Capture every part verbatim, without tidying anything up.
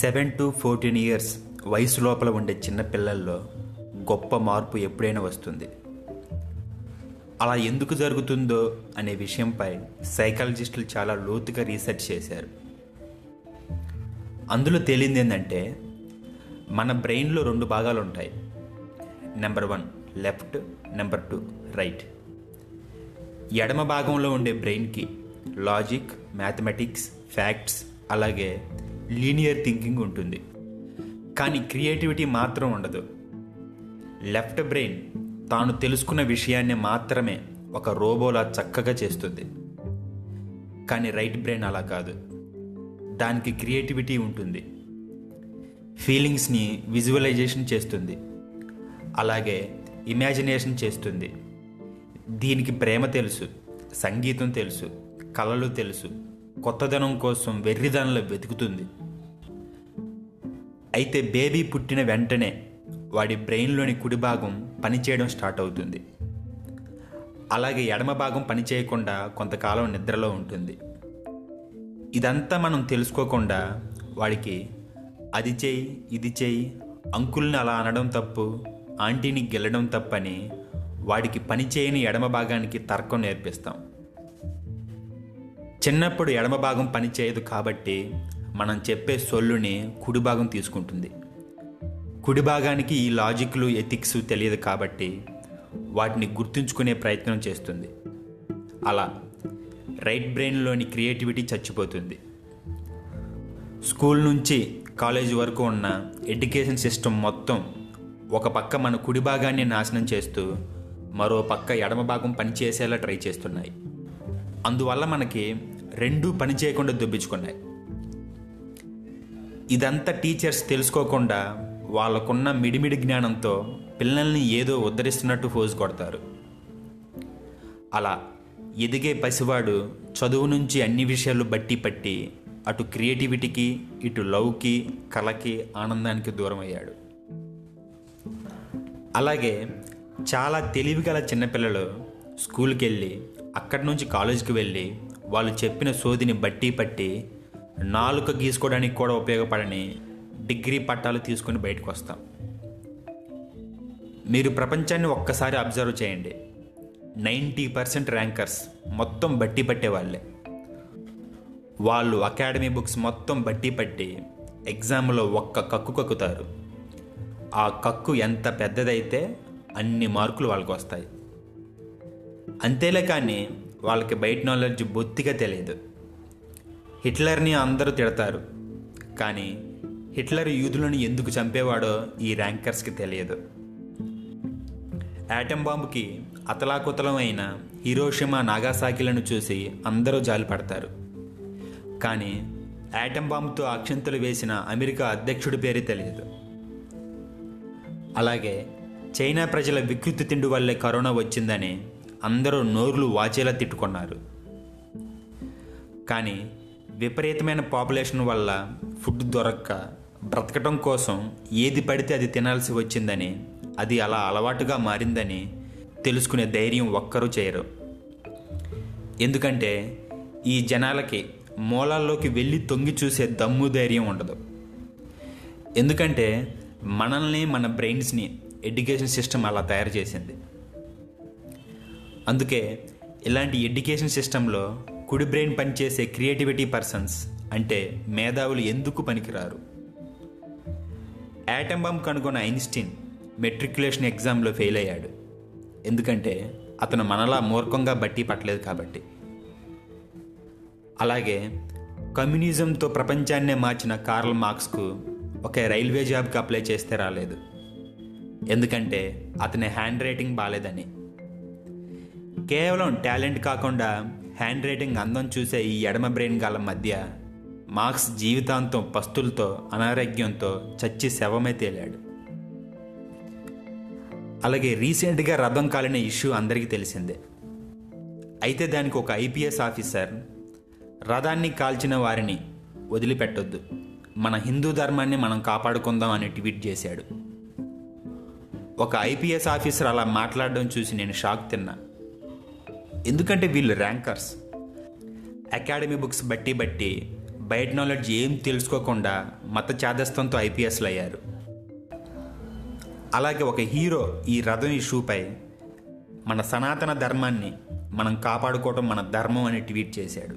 Seven to fourteen years వయసు లోపల ఉండే చిన్నపిల్లల్లో గొప్ప మార్పు ఎప్పుడైనా వస్తుంది. అలా ఎందుకు జరుగుతుందో అనే విషయంపై సైకాలజిస్టులు చాలా లోతుగా రీసెర్చ్ చేశారు. అందులో తేలింది ఏంటంటే, మన బ్రెయిన్లో రెండు భాగాలు ఉంటాయి. Number one left, number two right. ఎడమ భాగంలో ఉండే బ్రెయిన్కి లాజిక్, మ్యాథమెటిక్స్, ఫ్యాక్ట్స్, అలాగే లీనియర్ థింకింగ్ ఉంటుంది. కానీ క్రియేటివిటీ మాత్రం ఉండదు. లెఫ్ట్ బ్రెయిన్ తాను తెలుసుకున్న విషయాన్ని మాత్రమే ఒక రోబోలా చక్కగా చేస్తుంది. కానీ రైట్ బ్రెయిన్ అలా కాదు. దానికి క్రియేటివిటీ ఉంటుంది, ఫీలింగ్స్ని విజువలైజేషన్ చేస్తుంది, అలాగే ఇమాజినేషన్ చేస్తుంది. దీనికి ప్రేమ తెలుసు, సంగీతం తెలుసు, కళలు తెలుసు, కొత్తదనం కోసం వెర్రిదనంలో వెతుకుతుంది. అయితే బేబీ పుట్టిన వెంటనే వాడి బ్రెయిన్లోని కుడి భాగం పనిచేయడం స్టార్ట్ అవుతుంది. అలాగే ఎడమ భాగం పనిచేయకుండా కొంతకాలం నిద్రలో ఉంటుంది. ఇదంతా మనం తెలుసుకోకుండా వాడికి అది చేయి, ఇది చేయి, అంకుల్ని అలా అనడం తప్పు, ఆంటీని గెలడం తప్పని వాడికి పనిచేయని ఎడమ భాగానికి తర్కం నేర్పిస్తాం. చిన్నప్పుడు ఎడమ భాగం పనిచేయదు కాబట్టి మనం చెప్పే సొల్లుని కుడి భాగం తీసుకుంటుంది. కుడి భాగానికి ఈ లాజిక్లు, ఎథిక్స్ తెలియదు కాబట్టి వాటిని గుర్తుంచుకునే ప్రయత్నం చేస్తుంది. అలా రైట్ బ్రెయిన్లోని క్రియేటివిటీ చచ్చిపోతుంది. స్కూల్ నుంచి కాలేజ్ వరకు ఉన్న ఎడ్యుకేషన్ సిస్టమ్ మొత్తం ఒక పక్క మన కుడి భాగాన్ని నాశనం చేస్తూ మరో పక్క ఎడమ భాగం పనిచేసేలా ట్రై చేస్తున్నాయి. అందువల్ల మనకి రెండూ పనిచేయకుండా దొబ్బించుకున్నాయి. ఇదంతా టీచర్స్ తెలుసుకోకుండా వాళ్ళకున్న మిడిమిడి జ్ఞానంతో పిల్లల్ని ఏదో ఉద్ధరిస్తున్నట్టు ఫోజు కొడతారు. అలా ఎదిగే పసివాడు చదువు నుంచి అన్ని విషయాలు బట్టి పట్టి అటు క్రియేటివిటీకి, ఇటు లవ్కి, కళకి, ఆనందానికి దూరం అయ్యాడు. అలాగే చాలా తెలివిగల చిన్నపిల్లలు స్కూల్కి వెళ్ళి, అక్కడి నుంచి కాలేజీకి వెళ్ళి వాళ్ళు చెప్పిన సోదిని బట్టి పట్టి నాలుక గీసుకోవడానికి కూడా ఉపయోగపడని డిగ్రీ పట్టాలు తీసుకొని బయటకు వస్తాం. మీరు ప్రపంచాన్ని ఒక్కసారి అబ్జర్వ్ చేయండి. నైంటీ పర్సెంట్ ర్యాంకర్స్ మొత్తం బట్టి పట్టే వాళ్ళే. వాళ్ళు అకాడమీ బుక్స్ మొత్తం బట్టి పట్టి ఎగ్జామ్లో ఒక్క కక్కు కక్కుతారు. ఆ కక్కు ఎంత పెద్దదైతే అన్ని మార్కులు వాళ్ళకు వస్తాయి. అంతేలే కానీ వాళ్ళకి బయట నాలెడ్జ్ బొత్తిగా తెలియదు. హిట్లర్ని అందరూ తిడతారు, కానీ హిట్లర్ యూదులను ఎందుకు చంపేవాడో ఈ ర్యాంకర్స్కి తెలియదు. యాటం బాంబుకి అతలాకుతలం అయిన హిరోషిమా, నాగాసాకిలను చూసి అందరూ జాలిపడతారు. కానీ యాటం బాంబుతో అక్షంతలు వేసిన అమెరికా అధ్యక్షుడి పేరు తెలియదు. అలాగే చైనా ప్రజల వికృతి తిండి వల్లే కరోనా వచ్చిందని అందరూ నోర్లు వాచేలా తిట్టుకున్నారు. కానీ విపరీతమైన పాపులేషన్ వల్ల ఫుడ్ దొరక్క బ్రతకటం కోసం ఏది పడితే అది తినాల్సి వచ్చిందని, అది అలా అలవాటుగా మారిందని తెలుసుకునే ధైర్యం ఒక్కరూ చేయరు. ఎందుకంటే ఈ జనాలకి మూలాల్లోకి వెళ్ళి తొంగి చూసే దమ్ము, ధైర్యం ఉండదు. ఎందుకంటే మనల్ని, మన బ్రెయిన్స్ని ఎడ్యుకేషన్ సిస్టమ్ అలా తయారు చేసింది. అందుకే ఇలాంటి ఎడ్యుకేషన్ సిస్టంలో కుడి బ్రెయిన్ పనిచేసే క్రియేటివిటీ పర్సన్స్ అంటే మేధావులు ఎందుకు పనికిరారు? యాటం బాంబ్ కనుగొన్న ఐన్స్టీన్ మెట్రిక్యులేషన్ ఎగ్జామ్లో ఫెయిల్ అయ్యాడు. ఎందుకంటే అతను మనలా మూర్ఖంగా బట్టి పట్టలేదు కాబట్టి. అలాగే కమ్యూనిజంతో ప్రపంచాన్నే మార్చిన కార్ల్ మార్క్స్కు ఒకే రైల్వే జాబ్కి అప్లై చేస్తే రాలేదు. ఎందుకంటే అతని హ్యాండ్ రైటింగ్ బాలేదని. కేవలం టాలెంట్ కాకుండా హ్యాండ్ రైటింగ్ అందం చూసే ఈ ఎడమ బ్రెయిన్ గాల మధ్య మార్క్స్ జీవితాంతం పస్తులతో, అనారోగ్యంతో చచ్చి శవమే తేలాడు. అలాగే రీసెంట్గా రథం కాలిన ఇష్యూ అందరికీ తెలిసిందే. అయితే దానికి ఒక ఐపీఎస్ ఆఫీసర్, రథాన్ని కాల్చిన వారిని వదిలిపెట్టొద్దు, మన హిందూ ధర్మాన్ని మనం కాపాడుకుందాం అని ట్వీట్ చేశాడు. ఒక ఐపీఎస్ ఆఫీసర్ అలా మాట్లాడడం చూసి నేను షాక్ తిన్నా. ఎందుకంటే వీళ్ళు ర్యాంకర్స్, అకాడమీ బుక్స్ బట్టి బట్టి బయట నాలెడ్జ్ ఏం తెలుసుకోకుండా మత చాదస్తంతో ఐపీఎస్లు అయ్యారు. అలాగే ఒక హీరో ఈ రథం ఇష్యూపై మన సనాతన ధర్మాన్ని మనం కాపాడుకోవటం మన ధర్మం అని ట్వీట్ చేశాడు.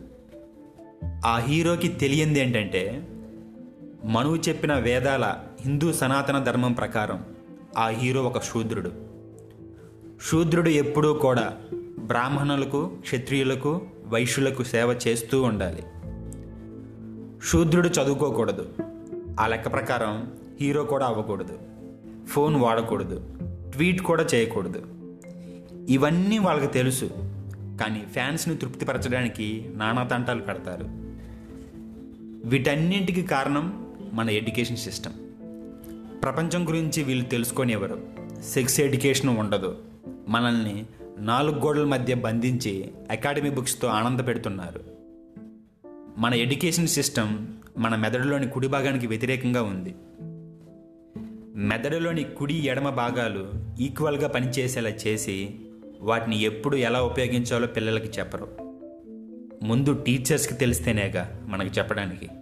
ఆ హీరోకి తెలియంది ఏంటంటే మనువు చెప్పిన వేదాల హిందూ సనాతన ధర్మం ప్రకారం ఆ హీరో ఒక శూద్రుడు. శూద్రుడు ఎప్పుడూ కూడా బ్రాహ్మణులకు, క్షత్రియులకు, వైశ్యులకు సేవ చేస్తూ ఉండాలి. శూద్రుడు చదువుకోకూడదు, ఆ లెక్క ప్రకారం హీరో కూడా అవ్వకూడదు, ఫోన్ వాడకూడదు, ట్వీట్ కూడా చేయకూడదు. ఇవన్నీ వాళ్ళకి తెలుసు, కానీ ఫ్యాన్స్ని తృప్తిపరచడానికి నానా తంటాలు పెడతారు. వీటన్నింటికి కారణం మన ఎడ్యుకేషన్ సిస్టమ్. ప్రపంచం గురించి వీళ్ళు తెలుసుకునేవారు, సెక్స్ ఎడ్యుకేషన్ ఉండదు, మనల్ని నాలుగు గోడల మధ్య బంధించి అకాడమీ బుక్స్తో ఆనంద పెడుతున్నారు. మన ఎడ్యుకేషన్ సిస్టమ్ మన మెదడులోని కుడి భాగానికి వ్యతిరేకంగా ఉంది. మెదడులోని కుడి ఎడమ భాగాలు ఈక్వల్గా పనిచేసేలా చేసి వాటిని ఎప్పుడు ఎలా ఉపయోగించాలో పిల్లలకి చెప్పరు. ముందు టీచర్స్కి తెలిస్తేనేగా మనకు చెప్పడానికి.